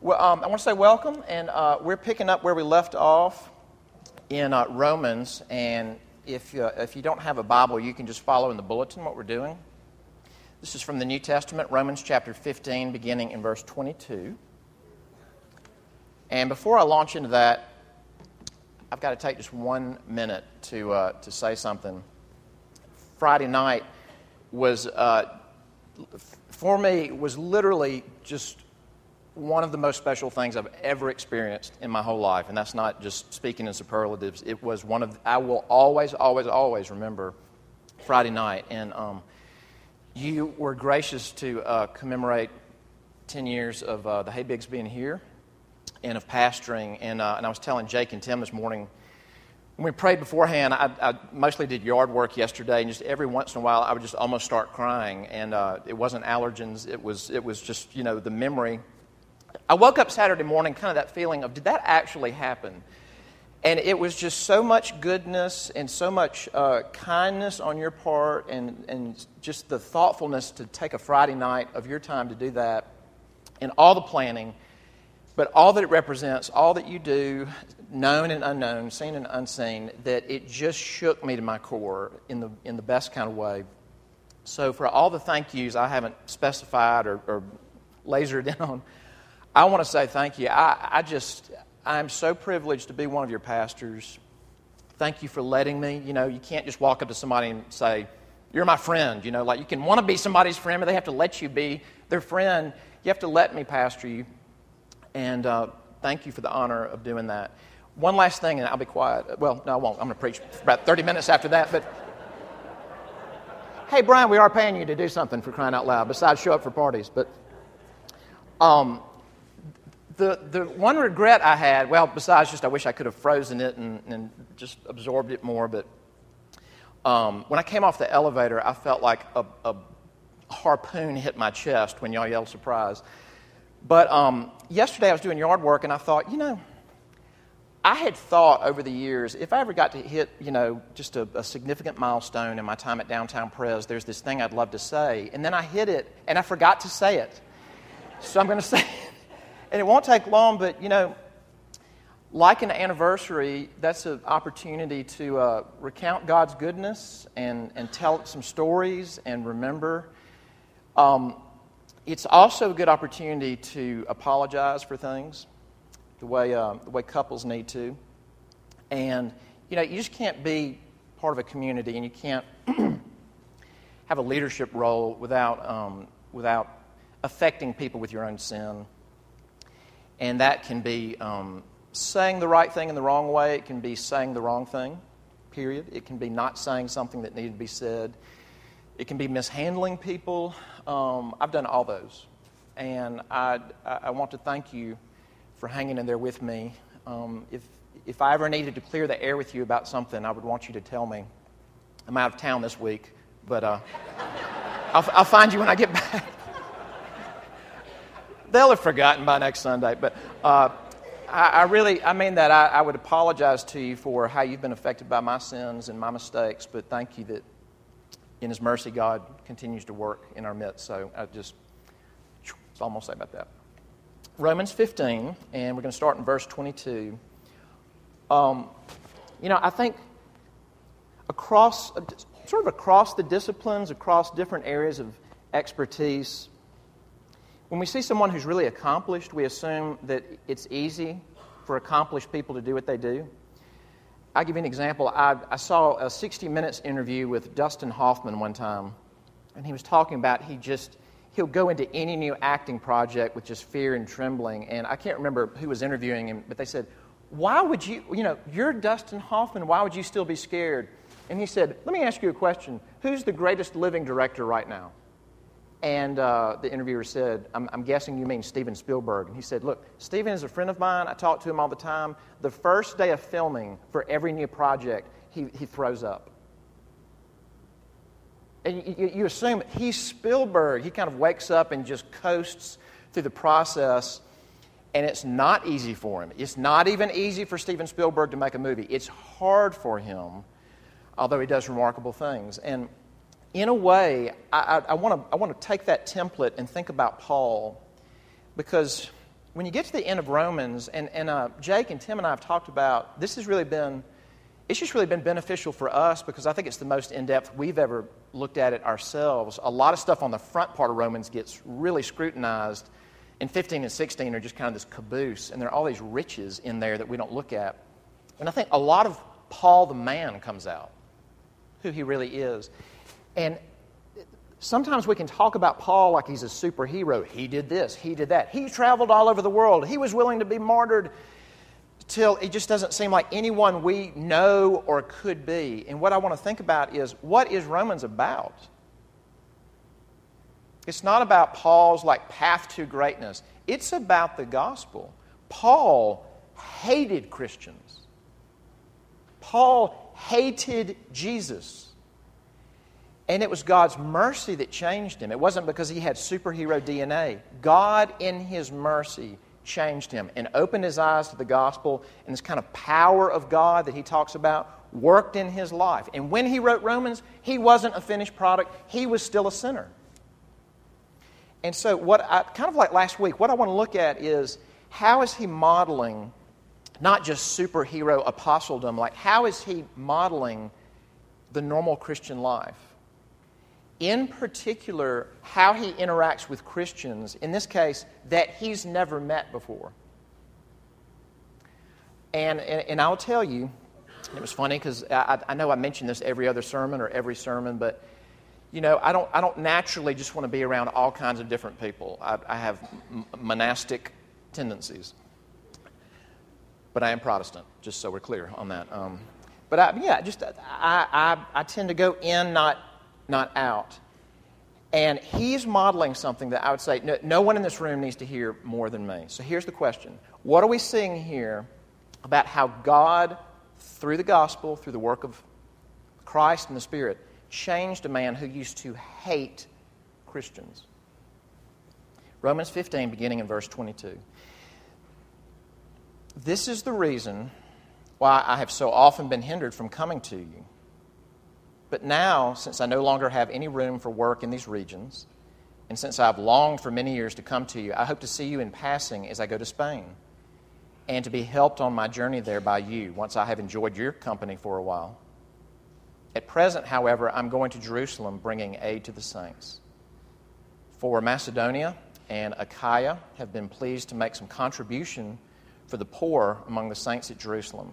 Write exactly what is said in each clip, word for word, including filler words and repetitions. Well, um, I want to say welcome, and uh, we're picking up where we left off in uh, Romans, and if, uh, if you don't have a Bible, you can just follow in the bulletin what we're doing. This is from the New Testament, Romans chapter fifteen, beginning in verse twenty-two. And before I launch into that, I've got to take just one minute to, uh, to say something. Friday night was, uh, for me, was literally just one of the most special things I've ever experienced in my whole life, and that's not just speaking in superlatives. It was one of, I will always, always, always remember Friday night, and um, you were gracious to uh, commemorate ten years of uh, the Hay-Biggs being here and of pastoring, and, uh, and I was telling Jake and Tim this morning, when we prayed beforehand, I, I mostly did yard work yesterday, and just every once in a while, I would just almost start crying, and uh, it wasn't allergens, it was, it was just, you know, the memory. I woke up Saturday morning, kind of that feeling of, did that actually happen? And it was just so much goodness and so much uh, kindness on your part, and, and just the thoughtfulness to take a Friday night of your time to do that, and all the planning, but all that it represents, all that you do, known and unknown, seen and unseen, that it just shook me to my core in the in the best kind of way. So for all the thank yous I haven't specified or, or lasered in on, I want to say thank you. I, I just, I'm so privileged to be one of your pastors. Thank you for letting me. You know, you can't just walk up to somebody and say, you're my friend. You know, like you can want to be somebody's friend, but they have to let you be their friend. You have to let me pastor you. And uh, thank you for the honor of doing that. One last thing, and I'll be quiet. Well, no, I won't. I'm going to preach for about thirty minutes after that. But hey, Brian, we are paying you to do something, for crying out loud, besides show up for parties. But, um... The the one regret I had, well, besides just I wish I could have frozen it and, and just absorbed it more, but um, when I came off the elevator, I felt like a, a harpoon hit my chest when y'all yelled surprise. But um, yesterday I was doing yard work, and I thought, you know, I had thought over the years, if I ever got to hit, you know, just a, a significant milestone in my time at Downtown Prez, there's this thing I'd love to say, and then I hit it, and I forgot to say it. So I'm going to say it. And it won't take long, but, you know, like an anniversary, that's an opportunity to uh, recount God's goodness and, and tell some stories and remember. Um, it's also a good opportunity to apologize for things the way uh, the way couples need to. And, you know, you just can't be part of a community and you can't have a leadership role without um, without affecting people with your own sin. And that can be um, saying the right thing in the wrong way. It can be saying the wrong thing, period. It can be not saying something that needed to be said. It can be mishandling people. Um, I've done all those. And I, I want to thank you for hanging in there with me. Um, if, if I ever needed to clear the air with you about something, I would want you to tell me. I'm out of town this week, but uh, I'll, I'll find you when I get back. They'll have forgotten by next Sunday, but uh, I, I really, I mean that I, I would apologize to you for how you've been affected by my sins and my mistakes, but thank you that in His mercy, God continues to work in our midst, so I just, that's all I'm going to say about that. Romans fifteen, and we're going to start in verse twenty-two. Um, you know, I think across, sort of across the disciplines, across different areas of expertise, when we see someone who's really accomplished, we assume that it's easy for accomplished people to do what they do. I'll give you an example. I, I saw a sixty minutes interview with Dustin Hoffman one time, and he was talking about he just, he'll go into any new acting project with just fear and trembling, and I can't remember who was interviewing him, but they said, why would you, you know, you're Dustin Hoffman, why would you still be scared? And he said, let me ask you a question. Who's the greatest living director right now? And uh, the interviewer said, I'm, I'm guessing you mean Steven Spielberg. And he said, look, Steven is a friend of mine. I talk to him all the time. The first day of filming for every new project, he, he throws up. And you, you assume he's Spielberg. He kind of wakes up and just coasts through the process. And it's not easy for him. It's not even easy for Steven Spielberg to make a movie. It's hard for him, although he does remarkable things. And in a way, I want to I want to take that template and think about Paul, because when you get to the end of Romans, and, and uh, Jake and Tim and I have talked about, this has really been, it's just really been beneficial for us because I think it's the most in-depth we've ever looked at it ourselves. A lot of stuff on the front part of Romans gets really scrutinized, and fifteen and sixteen are just kind of this caboose, and there are all these riches in there that we don't look at. And I think a lot of Paul the man comes out, who he really is. And sometimes we can talk about Paul like he's a superhero. He did this, he did that. He traveled all over the world. He was willing to be martyred till it just doesn't seem like anyone we know or could be. And what I want to think about is, what is Romans about? It's not about Paul's like path to greatness. It's about the gospel. Paul hated Christians. Paul hated Jesus. And it was God's mercy that changed him. It wasn't because he had superhero D N A. God, in his mercy, changed him and opened his eyes to the gospel, and this kind of power of God that he talks about worked in his life. And when he wrote Romans, he wasn't a finished product. He was still a sinner. And so what I, kind of like last week, what I want to look at is, how is he modeling not just superhero apostledom, like how is he modeling the normal Christian life? In particular, how he interacts with Christians, in this case, that he's never met before. And, and, and I'll tell you, it was funny because I, I know I mention this every other sermon or every sermon, but you know, I don't, I don't naturally just want to be around all kinds of different people. I, I have monastic tendencies. But I am Protestant, just so we're clear on that. Um, but I, yeah, just I, I, I tend to go in, not... not out. And he's modeling something that I would say no, no one in this room needs to hear more than me. So here's the question. What are we seeing here about how God, through the gospel, through the work of Christ and the Spirit, changed a man who used to hate Christians? Romans fifteen, beginning in verse twenty-two. This is the reason why I have so often been hindered from coming to you. But now, since I no longer have any room for work in these regions, and since I have longed for many years to come to you, I hope to see you in passing as I go to Spain, and to be helped on my journey there by you, once I have enjoyed your company for a while. At present, however, I'm going to Jerusalem, bringing aid to the saints. For Macedonia and Achaia have been pleased to make some contribution for the poor among the saints at Jerusalem.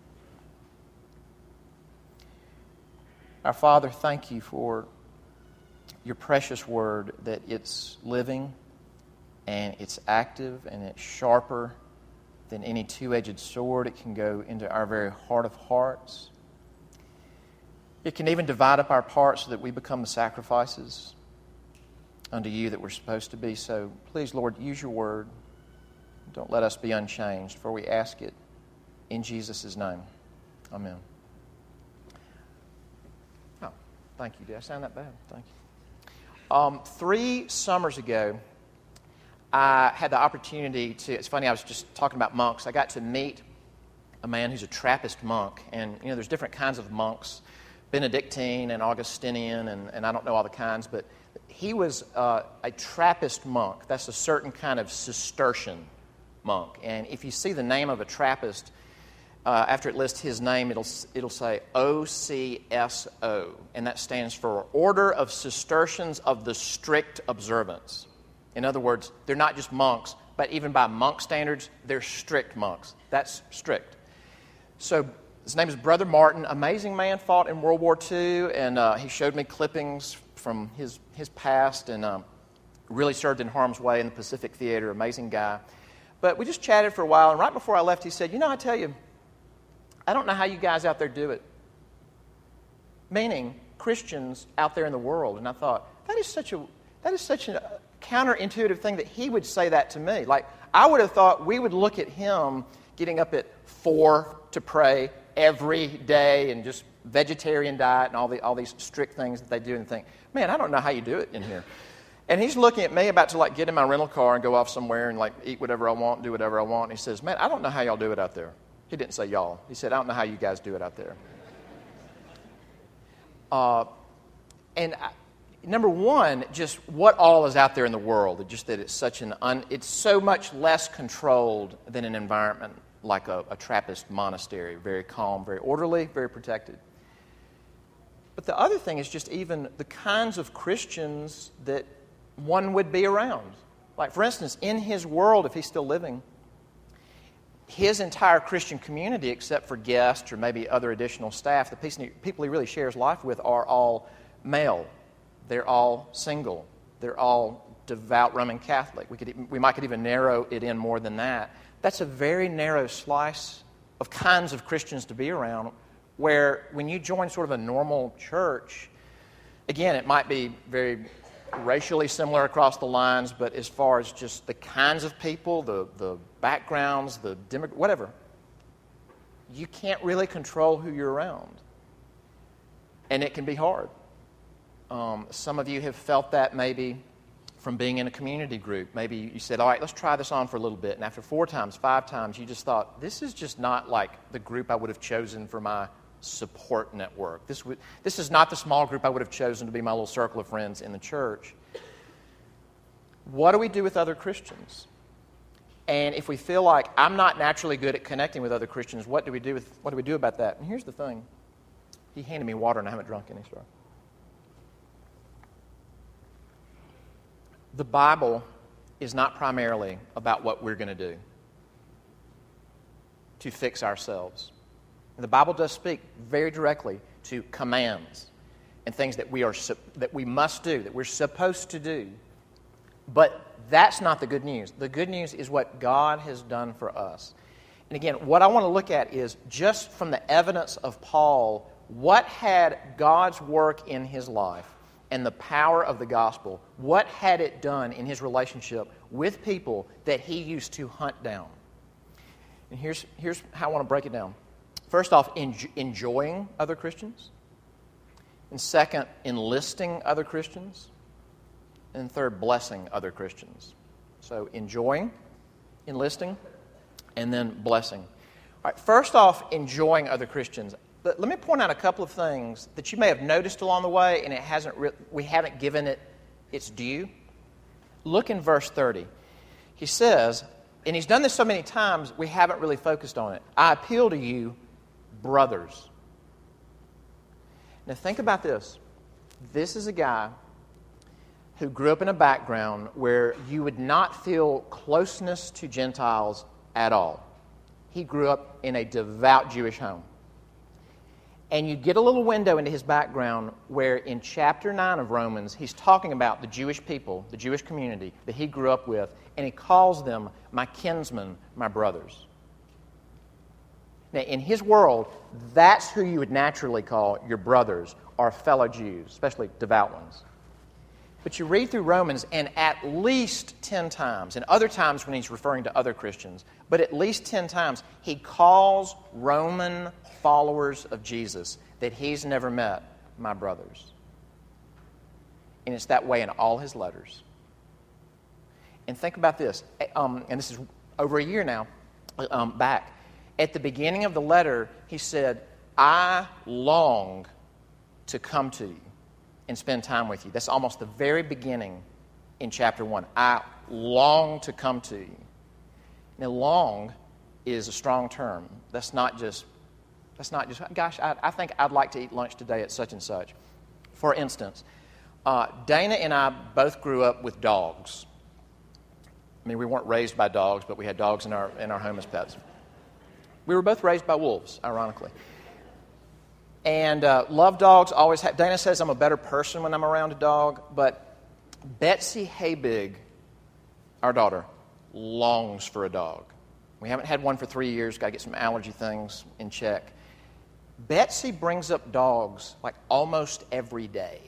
Our Father, thank you for your precious word, that it's living and it's active and it's sharper than any two-edged sword. It can go into our very heart of hearts. It can even divide up our parts so that we become the sacrifices unto you that we're supposed to be. So please, Lord, use your word. Don't let us be unchanged, for we ask it in Jesus' name. Amen. Thank you. Did I sound that bad? Thank you. Um, three summers ago, I had the opportunity to, it's funny, I was just talking about monks. I got to meet a man who's a Trappist monk. And, you know, there's different kinds of monks, Benedictine and Augustinian, and, and I don't know all the kinds. But he was uh, a Trappist monk. That's a certain kind of Cistercian monk. And if you see the name of a Trappist, Uh, after it lists his name, it'll it'll say O C S O, and that stands for Order of Cistercians of the Strict Observance. In other words, they're not just monks, but even by monk standards, they're strict monks. That's strict. So his name is Brother Martin. Amazing man, fought in World War Two, and uh, he showed me clippings from his, his past, and um, really served in harm's way in the Pacific Theater. Amazing guy. But we just chatted for a while, and right before I left, he said, you know, I tell you, I don't know how you guys out there do it. Meaning Christians out there in the world. And I thought, that is such a that is such a counterintuitive thing that he would say that to me. Like, I would have thought we would look at him getting up at four to pray every day and just vegetarian diet and all the all these strict things that they do, and think, man, I don't know how you do it in here. And he's looking at me, about to like get in my rental car and go off somewhere and like eat whatever I want, do whatever I want. And he says, man, I don't know how y'all do it out there. He didn't say y'all. He said, I don't know how you guys do it out there. Uh, and I, number one, just what all is out there in the world. Just that it's such an un, it's so much less controlled than an environment like a, a Trappist monastery. Very calm, very orderly, very protected. But the other thing is just even the kinds of Christians that one would be around. Like, for instance, in his world, if he's still living, his entire Christian community, except for guests or maybe other additional staff, the people he really shares life with are all male. They're all single. They're all devout Roman Catholic. We could, we might could even narrow it in more than that. That's a very narrow slice of kinds of Christians to be around, where when you join sort of a normal church, again, it might be very racially similar across the lines, but as far as just the kinds of people, the, the backgrounds, the demog- whatever, you can't really control who you're around. And it can be hard. Um, some of you have felt that maybe from being in a community group. Maybe you said, all right, let's try this on for a little bit. And after four times, five times, you just thought, this is just not like the group I would have chosen for my support network. This would, this is not the small group I would have chosen to be my little circle of friends in the church. What do we do with other Christians? And if we feel like I'm not naturally good at connecting with other Christians, what do we do with what do we do about that? And here's the thing. He handed me water and I haven't drunk any, sorry. The Bible is not primarily about what we're going to do to fix ourselves. The Bible does speak very directly to commands and things that we are that we must do, that we're supposed to do. But that's not the good news. The good news is what God has done for us. And again, what I want to look at is just from the evidence of Paul, what had God's work in his life and the power of the gospel, what had it done in his relationship with people that he used to hunt down? And here's, here's how I want to break it down. First off, enj- enjoying other Christians. And second, enlisting other Christians. And third, blessing other Christians. So enjoying, enlisting, and then blessing. All right, first off, enjoying other Christians. But let me point out a couple of things that you may have noticed along the way, and it hasn't re- we haven't given it its due. Look in verse thirty. He says, and he's done this so many times, we haven't really focused on it. I appeal to you, brothers. Now think about this. This is a guy who grew up in a background where you would not feel closeness to Gentiles at all. He grew up in a devout Jewish home. And you get a little window into his background where in chapter nine of Romans, he's talking about the Jewish people, the Jewish community that he grew up with, and he calls them my kinsmen, my brothers. Now, in his world, that's who you would naturally call your brothers or fellow Jews, especially devout ones. But you read through Romans, and at least ten times, and other times when he's referring to other Christians, but at least ten times, he calls Roman followers of Jesus that he's never met my brothers. And it's that way in all his letters. And think about this, um, and this is over a year now um, back. At the beginning of the letter, he said, I long to come to you and spend time with you. That's almost the very beginning in chapter one. I long to come to you. Now, long is a strong term. That's not just, that's not just gosh, I, I think I'd like to eat lunch today at such and such. For instance, uh, Dana and I both grew up with dogs. I mean, we weren't raised by dogs, but we had dogs in our in our home as pets. We were both raised by wolves, ironically. And uh, love dogs always have... Dana says I'm a better person when I'm around a dog, but Betsy Habig, our daughter, longs for a dog. We haven't had one for three years. Got to get some allergy things in check. Betsy brings up dogs like almost every day,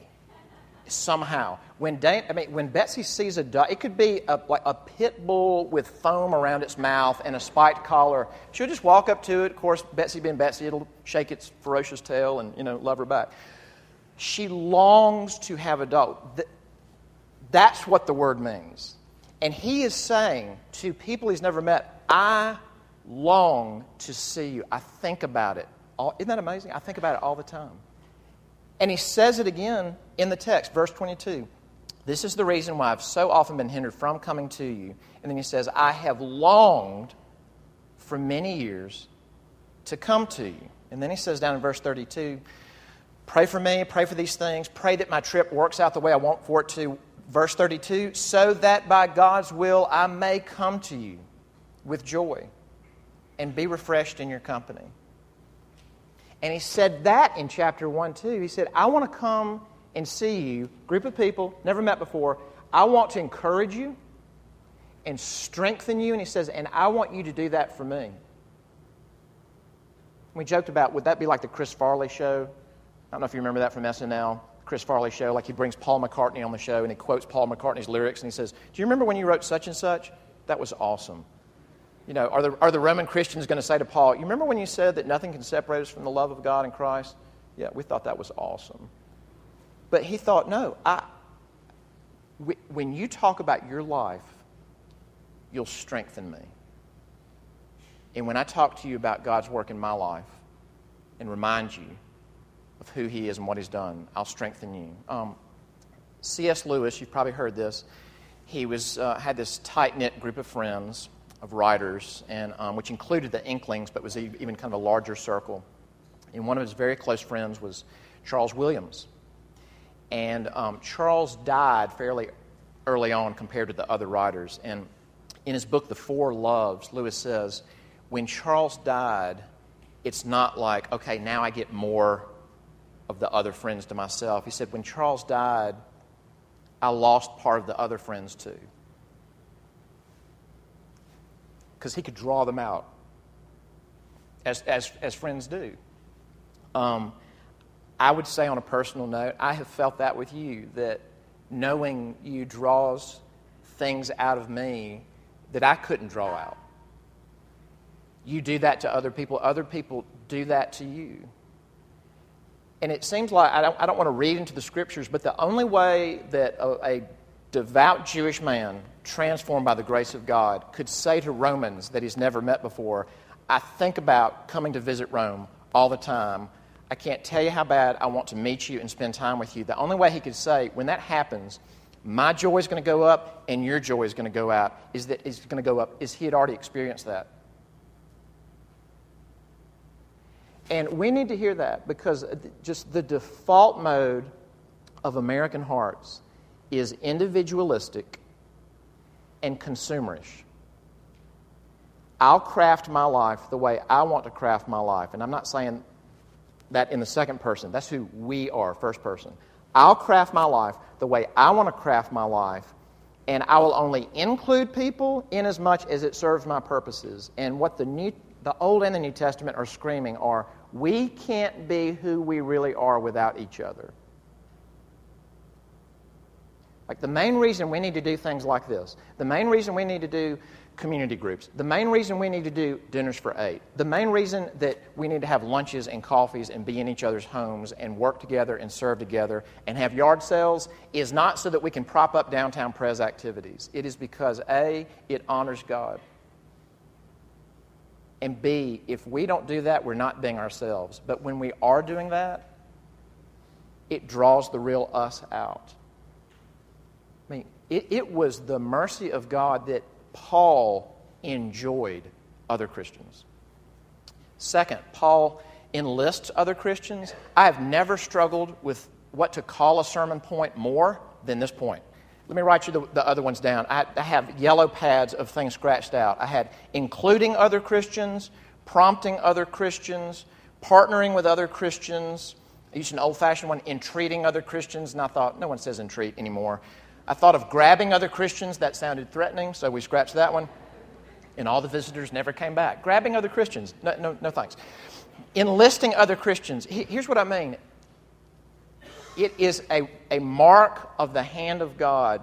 somehow. When Dana, I mean, when Betsy sees a dog, it could be a, like a pit bull with foam around its mouth and a spiked collar. She'll just walk up to it. Of course, Betsy being Betsy, it'll shake its ferocious tail and, you know, love her back. She longs to have a dog. That's what the word means. And he is saying to people he's never met, I long to see you. I think about it. All, isn't that amazing? I think about it all the time. And he says it again in the text, verse twenty-two. This is the reason why I've so often been hindered from coming to you. And then he says, I have longed for many years to come to you. And then he says down in verse thirty-two, pray for me, pray for these things, pray that my trip works out the way I want for it to. Verse thirty-two, so that by God's will I may come to you with joy and be refreshed in your company. And he said that in chapter one, too. He said, I want to come and see you, group of people, never met before. I want to encourage you and strengthen you. And he says, and I want you to do that for me. We joked about, would that be like the Chris Farley show? I don't know if you remember that from S N L. Chris Farley show, like he brings Paul McCartney on the show and he quotes Paul McCartney's lyrics and he says, do you remember when you wrote such and such? That was awesome. You know, are the, are the Roman Christians going to say to Paul, you remember when you said that nothing can separate us from the love of God in Christ? Yeah, we thought that was awesome. But he thought, no, I. when you talk about your life, you'll strengthen me. And when I talk to you about God's work in my life and remind you of who he is and what he's done, I'll strengthen you. Um, C S Lewis, you've probably heard this. He was uh, had this tight-knit group of friends, of writers, and um, which included the Inklings, but was even kind of a larger circle. And one of his very close friends was Charles Williams. And um, Charles died fairly early on compared to the other writers. And in his book, The Four Loves, Lewis says, when Charles died, it's not like, okay, now I get more of the other friends to myself. He said, when Charles died, I lost part of the other friends too. Because he could draw them out, as as, as friends do. Um, I would say on a personal note, I have felt that with you, that knowing you draws things out of me that I couldn't draw out. You do that to other people. Other people do that to you. And it seems like, I don't, I don't want to read into the scriptures, but the only way that a, a devout Jewish man transformed by the grace of God could say to Romans that he's never met before, I think about coming to visit Rome all the time. I can't tell you how bad I want to meet you and spend time with you. The only way he could say, when that happens, my joy is going to go up and your joy is going to go out, is that it's going to go up, is he had already experienced that. And we need to hear that, because just the default mode of American hearts is individualistic and consumerish. I'll craft my life the way I want to craft my life. And I'm not saying that in the second person. That's who we are, first person. I'll craft my life the way I want to craft my life, and I will only include people in as much as it serves my purposes. And what the new... The Old and the New Testament are screaming are, we can't be who we really are without each other. Like the main reason we need to do things like this, the main reason we need to do community groups, the main reason we need to do dinners for eight, the main reason that we need to have lunches and coffees and be in each other's homes and work together and serve together and have yard sales is not so that we can prop up downtown Prez activities. It is because A, it honors God. And B, if we don't do that, we're not being ourselves. But when we are doing that, it draws the real us out. I mean, it, it was the mercy of God that Paul enjoyed other Christians. Second, Paul enlists other Christians. I have never struggled with what to call a sermon point more than this point. Let me write you the, the other ones down. I, I have yellow pads of things scratched out. I had including other Christians, prompting other Christians, partnering with other Christians. I used an old-fashioned one, entreating other Christians, and I thought, no one says entreat anymore. I thought of grabbing other Christians. That sounded threatening, so we scratched that one. And all the visitors never came back. Grabbing other Christians, no, no, no thanks. Enlisting other Christians. Here's what I mean. It is a, a mark of the hand of God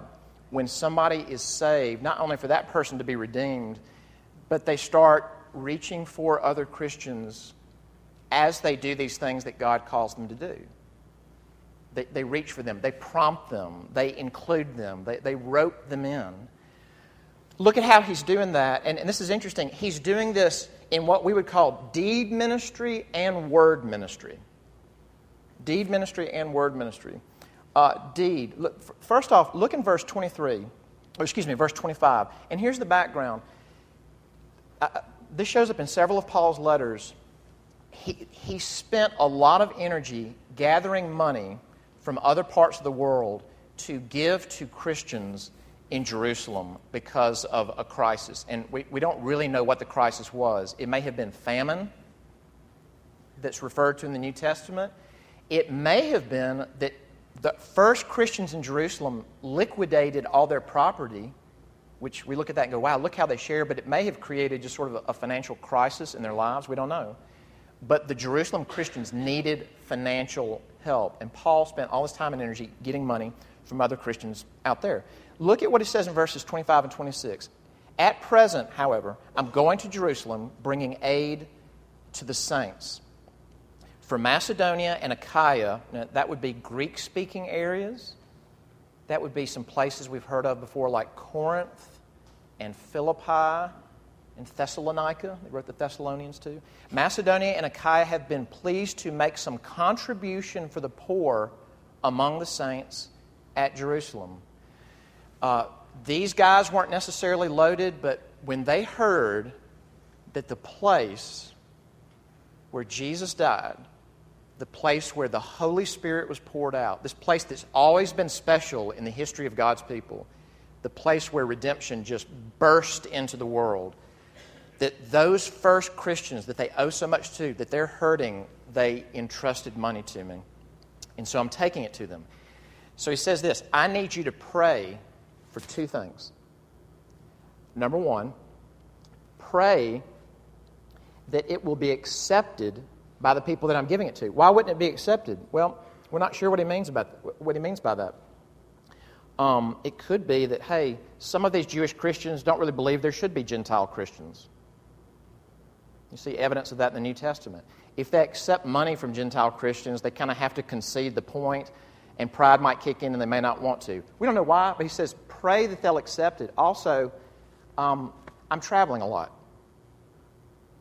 when somebody is saved, not only for that person to be redeemed, but they start reaching for other Christians as they do these things that God calls them to do. They, they reach for them. They prompt them. They include them. They, they rope them in. Look at how he's doing that. And, and this is interesting. He's doing this in what we would call deed ministry and word ministry. Deed ministry and word ministry. Uh, deed. Look, first off, look in verse twenty-three. Or excuse me, verse twenty-five. And here's the background. Uh, this shows up in several of Paul's letters. He, he spent a lot of energy gathering money from other parts of the world to give to Christians in Jerusalem because of a crisis. And we, we don't really know what the crisis was. It may have been famine that's referred to in the New Testament. It may have been that the first Christians in Jerusalem liquidated all their property, which we look at that and go, wow, look how they share. But it may have created just sort of a financial crisis in their lives. We don't know. But the Jerusalem Christians needed financial help. And Paul spent all his time and energy getting money from other Christians out there. Look at what he says in verses twenty-five and twenty-six. At present, however, I'm going to Jerusalem bringing aid to the saints. For Macedonia and Achaia, now that would be Greek-speaking areas. That would be some places we've heard of before like Corinth and Philippi and Thessalonica. They wrote the Thessalonians too. Macedonia and Achaia have been pleased to make some contribution for the poor among the saints at Jerusalem. Uh, these guys weren't necessarily loaded, but when they heard that the place where Jesus died, the place where the Holy Spirit was poured out, this place that's always been special in the history of God's people, the place where redemption just burst into the world, that those first Christians that they owe so much to, that they're hurting, they entrusted money to me. And so I'm taking it to them. So he says this, I need you to pray for two things. Number one, pray that it will be accepted by the people that I'm giving it to. Why wouldn't it be accepted? Well, we're not sure what he means about that, what he means by that. Um, it could be that, hey, some of these Jewish Christians don't really believe there should be Gentile Christians. You see evidence of that in the New Testament. If they accept money from Gentile Christians, they kind of have to concede the point, and pride might kick in and they may not want to. We don't know why, but he says, pray that they'll accept it. Also, um, I'm traveling a lot.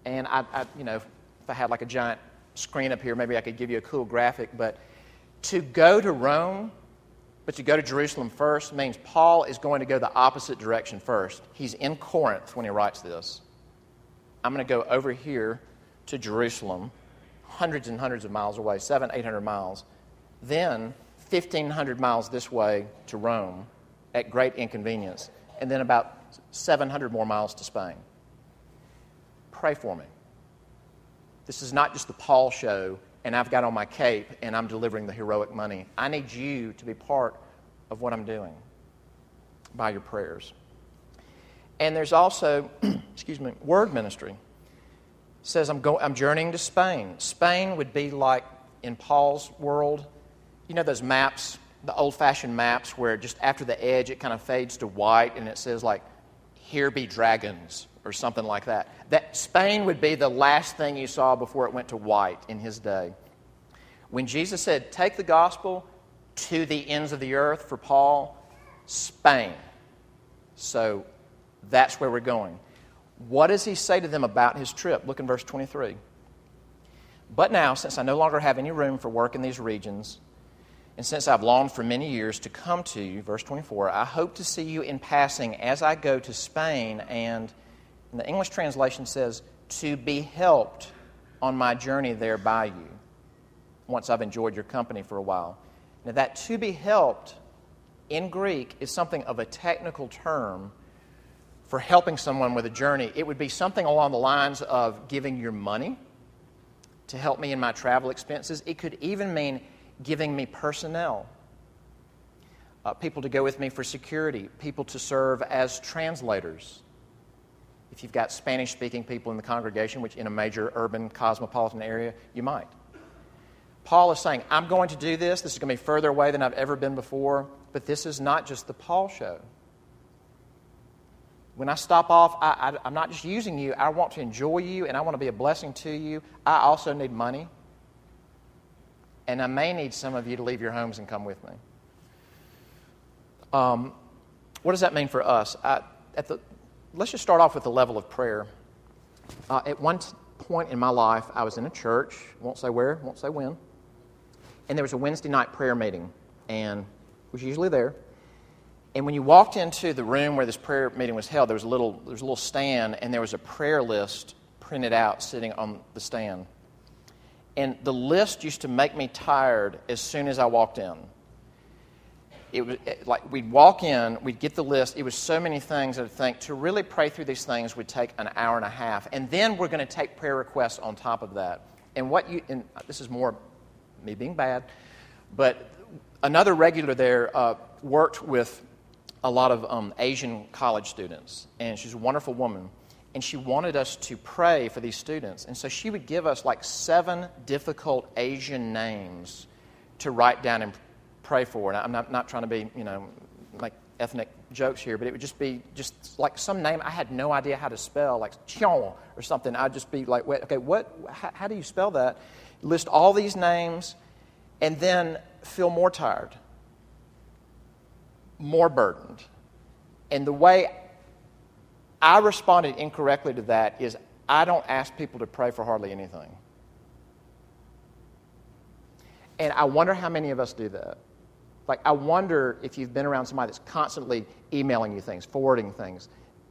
And, I, I, you know, if I had like a giant screen up here, maybe I could give you a cool graphic. But to go to Rome, but to go to Jerusalem first, means Paul is going to go the opposite direction first. He's in Corinth when he writes this. I'm going to go over here to Jerusalem, hundreds and hundreds of miles away, seven, eight hundred miles. Then fifteen hundred miles this way to Rome at great inconvenience, and then about seven hundred more miles to Spain. Pray for me. This is not just the Paul show, and I've got on my cape, and I'm delivering the heroic money. I need you to be part of what I'm doing by your prayers. And there's also, excuse me, word ministry. It says I'm going, I'm journeying to Spain. Spain would be like, in Paul's world, you know those maps, the old-fashioned maps where just after the edge it kind of fades to white and it says like, here be dragons or something like that. That Spain would be the last thing you saw before it went to white in his day. When Jesus said, take the gospel to the ends of the earth for Paul, Spain. So that's where we're going. What does he say to them about his trip? Look in verse twenty-three. But now, since I no longer have any room for work in these regions, and since I've longed for many years to come to you, verse twenty-four, I hope to see you in passing as I go to Spain, and the English translation says, to be helped on my journey there by you, once I've enjoyed your company for a while. Now that to be helped in Greek is something of a technical term for helping someone with a journey, it would be something along the lines of giving your money to help me in my travel expenses. It could even mean giving me personnel, uh, people to go with me for security, people to serve as translators. If you've got Spanish-speaking people in the congregation, which in a major urban cosmopolitan area, you might. Paul is saying, I'm going to do this. This is going to be further away than I've ever been before. But this is not just the Paul show. When I stop off, I, I, I'm not just using you. I want to enjoy you, and I want to be a blessing to you. I also need money. And I may need some of you to leave your homes and come with me. Um, what does that mean for us? I, at the... Let's just start off with the level of prayer. Uh, at one point in my life, I was in a church, won't say where, won't say when, and there was a Wednesday night prayer meeting, and was usually there. And when you walked into the room where this prayer meeting was held, there was a little there was a little stand, and there was a prayer list printed out sitting on the stand. And the list used to make me tired as soon as I walked in. It was like we'd walk in, we'd get the list. It was so many things that I'd think to really pray through these things would take an hour and a half, and then we're going to take prayer requests on top of that. And what you and this is more me being bad, but another regular there uh, worked with a lot of um, Asian college students, and she's a wonderful woman, and she wanted us to pray for these students, and so she would give us like seven difficult Asian names to write down and pray for. And I'm not, not trying to be, you know, like ethnic jokes here, but it would just be just like some name I had no idea how to spell, like Chion or something. I'd just be like, wait, okay, what? How, how do you spell that? List all these names and then feel more tired, more burdened. And the way I responded incorrectly to that is I don't ask people to pray for hardly anything. And I wonder how many of us do that. Like, I wonder if you've been around somebody that's constantly emailing you things, forwarding things.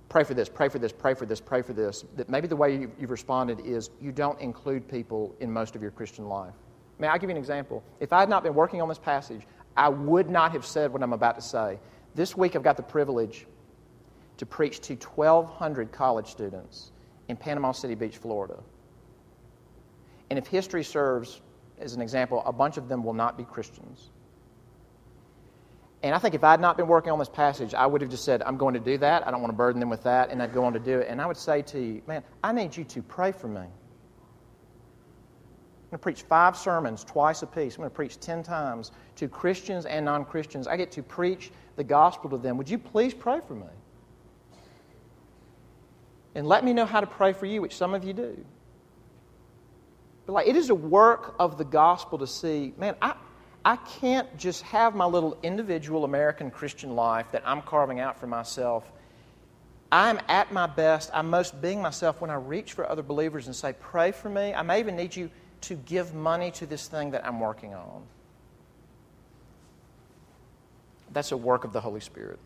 Pray for this, pray for this, pray for this, pray for this. That maybe the way you've responded is you don't include people in most of your Christian life. May I give you an example? If I had not been working on this passage, I would not have said what I'm about to say. This week I've got the privilege to preach to twelve hundred college students in Panama City Beach, Florida. And if history serves as an example, a bunch of them will not be Christians. And I think if I had not been working on this passage, I would have just said, I'm going to do that. I don't want to burden them with that. And I'd go on to do it. And I would say to you, man, I need you to pray for me. I'm going to preach five sermons twice a piece. I'm going to preach ten times to Christians and non-Christians. I get to preach the gospel to them. Would you please pray for me? And let me know how to pray for you, which some of you do. But like, it is a work of the gospel to see, man, I, I can't just have my little individual American Christian life that I'm carving out for myself. I'm at my best, I'm most being myself when I reach for other believers and say, pray for me. I may even need you to give money to this thing that I'm working on. That's a work of the Holy Spirit.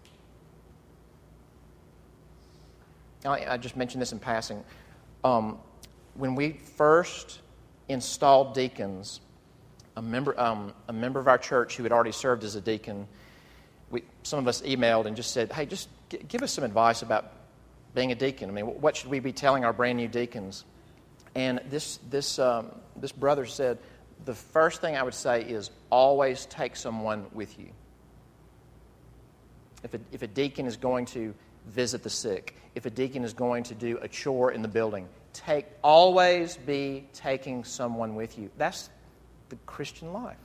I, I just mentioned this in passing. Um, when we first installed deacons, a member um, a member of our church who had already served as a deacon, we, some of us emailed and just said, hey, just g- give us some advice about being a deacon. I mean, what should we be telling our brand new deacons? And this this um, this brother said, the first thing I would say is always take someone with you. If a, if a deacon is going to visit the sick, if a deacon is going to do a chore in the building, Take, always be taking someone with you. That's the Christian life.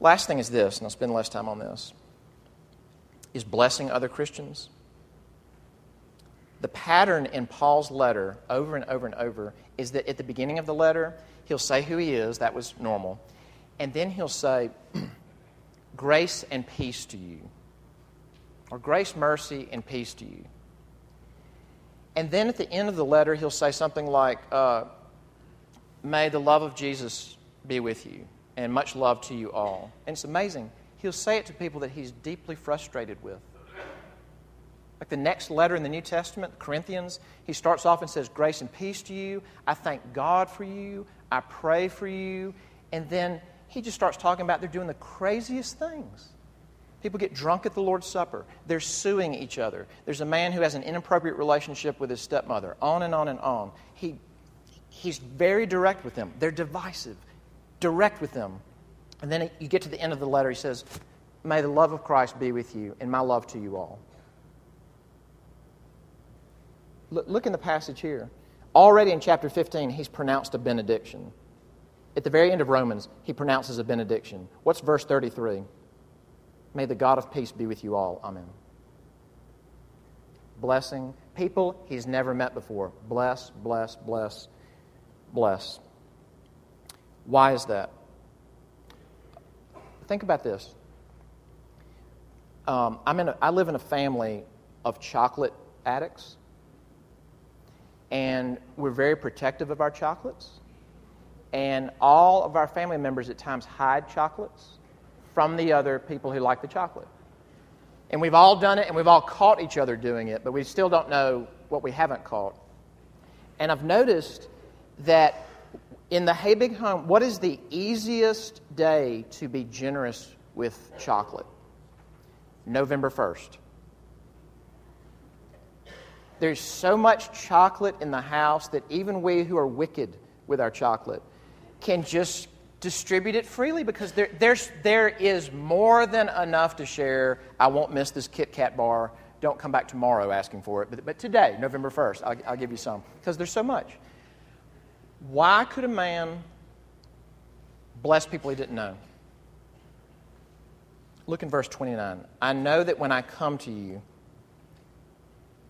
Last thing is this, and I'll spend less time on this, is blessing other Christians. The pattern in Paul's letter over and over and over is that at the beginning of the letter, he'll say who he is, that was normal, and then he'll say, grace and peace to you, or grace, mercy, and peace to you. And then at the end of the letter, he'll say something like, uh, may the love of Jesus be with you, and much love to you all. And it's amazing. He'll say it to people that he's deeply frustrated with. Like the next letter in the New Testament, Corinthians, he starts off and says, grace and peace to you. I thank God for you. I pray for you. And then he just starts talking about they're doing the craziest things. People get drunk at the Lord's Supper. They're suing each other. There's a man who has an inappropriate relationship with his stepmother. On and on and on. He, he's very direct with them. They're divisive. Direct with them. And then you get to the end of the letter. He says, "May the love of Christ be with you, and my love to you all." Look, look in the passage here. Already in chapter fifteen, he's pronounced a benediction. At the very end of Romans, he pronounces a benediction. What's verse thirty-three? May the God of peace be with you all. Amen. Blessing. People he's never met before. Bless, bless, bless, bless. Why is that? Think about this. Um, I'm in a, I live in a family of chocolate addicts. And we're very protective of our chocolates. And all of our family members at times hide chocolates from the other people who like the chocolate. And we've all done it, and we've all caught each other doing it, but we still don't know what we haven't caught. And I've noticed that in the Hay-Bigg home, what is the easiest day to be generous with chocolate? November first. There's so much chocolate in the house that even we who are wicked with our chocolate can just distribute it freely, because there, there's, there is more than enough to share. I won't miss this Kit Kat bar. Don't come back tomorrow asking for it. But, but today, November first, I'll, I'll give you some, because there's so much. Why could a man bless people he didn't know? Look in verse twenty-nine. I know that when I come to you,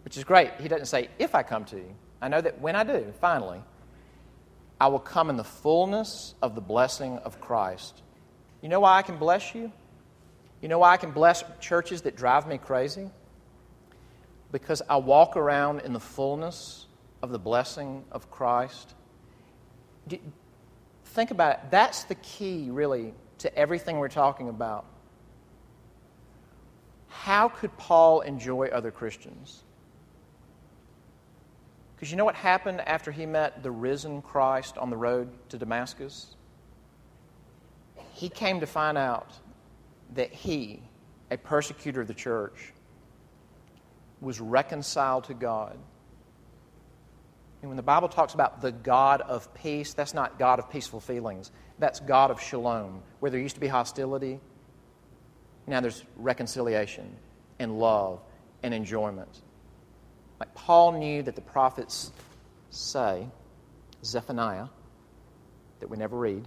which is great. He doesn't say, if I come to you. I know that when I do, finally, I will come in the fullness of the blessing of Christ. You know why I can bless you? You know why I can bless churches that drive me crazy? Because I walk around in the fullness of the blessing of Christ. Think about it. That's the key, really, to everything we're talking about. How could Paul enjoy other Christians? Because you know what happened after he met the risen Christ on the road to Damascus? He came to find out that he, a persecutor of the church, was reconciled to God. And when the Bible talks about the God of peace, that's not God of peaceful feelings. That's God of shalom, where there used to be hostility. Now there's reconciliation and love and enjoyment. Like Paul knew that the prophets say, Zephaniah, that we never read,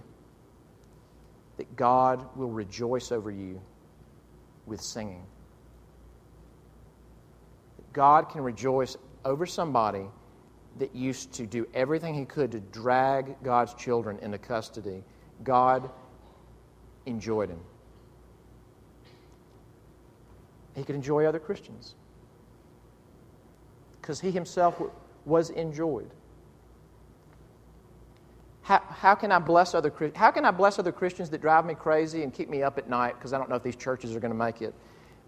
that God will rejoice over you with singing. That God can rejoice over somebody that used to do everything he could to drag God's children into custody. God enjoyed him. He could enjoy other Christians, because he himself was enjoyed. How, how can I bless other how can I bless other Christians that drive me crazy and keep me up at night because I don't know if these churches are going to make it?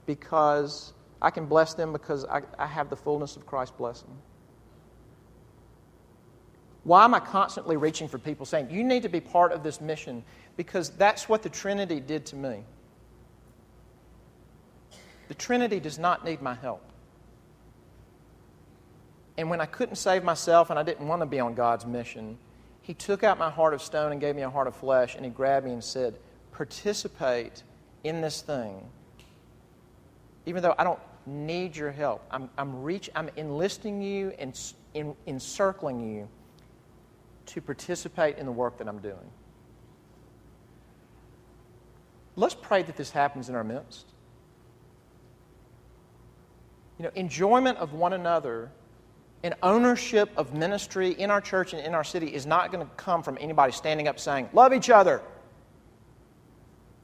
Because I can bless them because I, I have the fullness of Christ's blessing. Why am I constantly reaching for people saying, you need to be part of this mission? Because that's what the Trinity did to me. The Trinity does not need my help. And when I couldn't save myself and I didn't want to be on God's mission, he took out my heart of stone and gave me a heart of flesh, and he grabbed me and said, participate in this thing. Even though I don't need your help, I'm, I'm, reach, I'm enlisting you and en, encircling you to participate in the work that I'm doing. Let's pray that this happens in our midst. You know, enjoyment of one another and ownership of ministry in our church and in our city is not going to come from anybody standing up saying, love each other.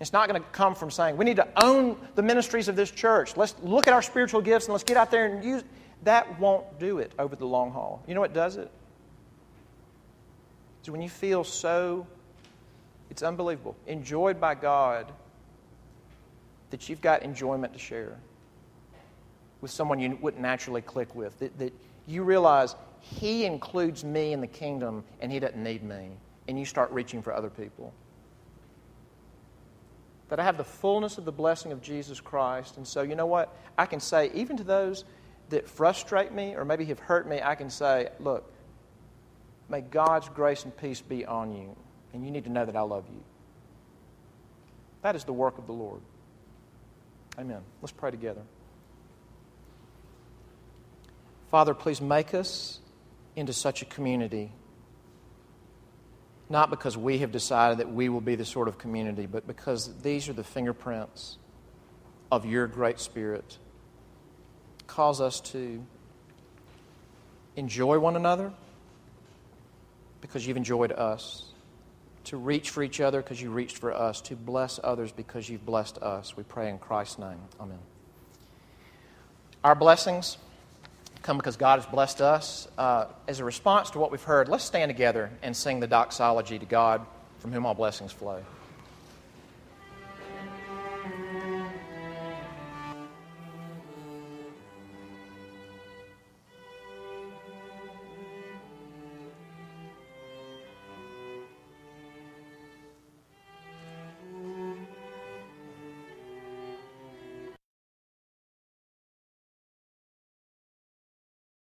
It's not going to come from saying, we need to own the ministries of this church. Let's look at our spiritual gifts and let's get out there and use. That won't do it over the long haul. You know what does it? It's when you feel so, it's unbelievable, enjoyed by God, that you've got enjoyment to share with someone you wouldn't naturally click with, that, that you realize he includes me in the kingdom and he doesn't need me. And you start reaching for other people. that I have the fullness of the blessing of Jesus Christ. And so, you know what? I can say, even to those that frustrate me or maybe have hurt me, I can say, look, may God's grace and peace be on you, and you need to know that I love you. That is the work of the Lord. Amen. Let's pray together. Father, please make us into such a community, not because we have decided that we will be this sort of community, but because these are the fingerprints of your great Spirit. Cause us to enjoy one another because you've enjoyed us, to reach for each other because you reached for us, to bless others because you've blessed us. We pray in Christ's name. Amen. Our blessings come because God has blessed us. Uh, as a response to what we've heard, let's stand together and sing the doxology to God, from whom all blessings flow.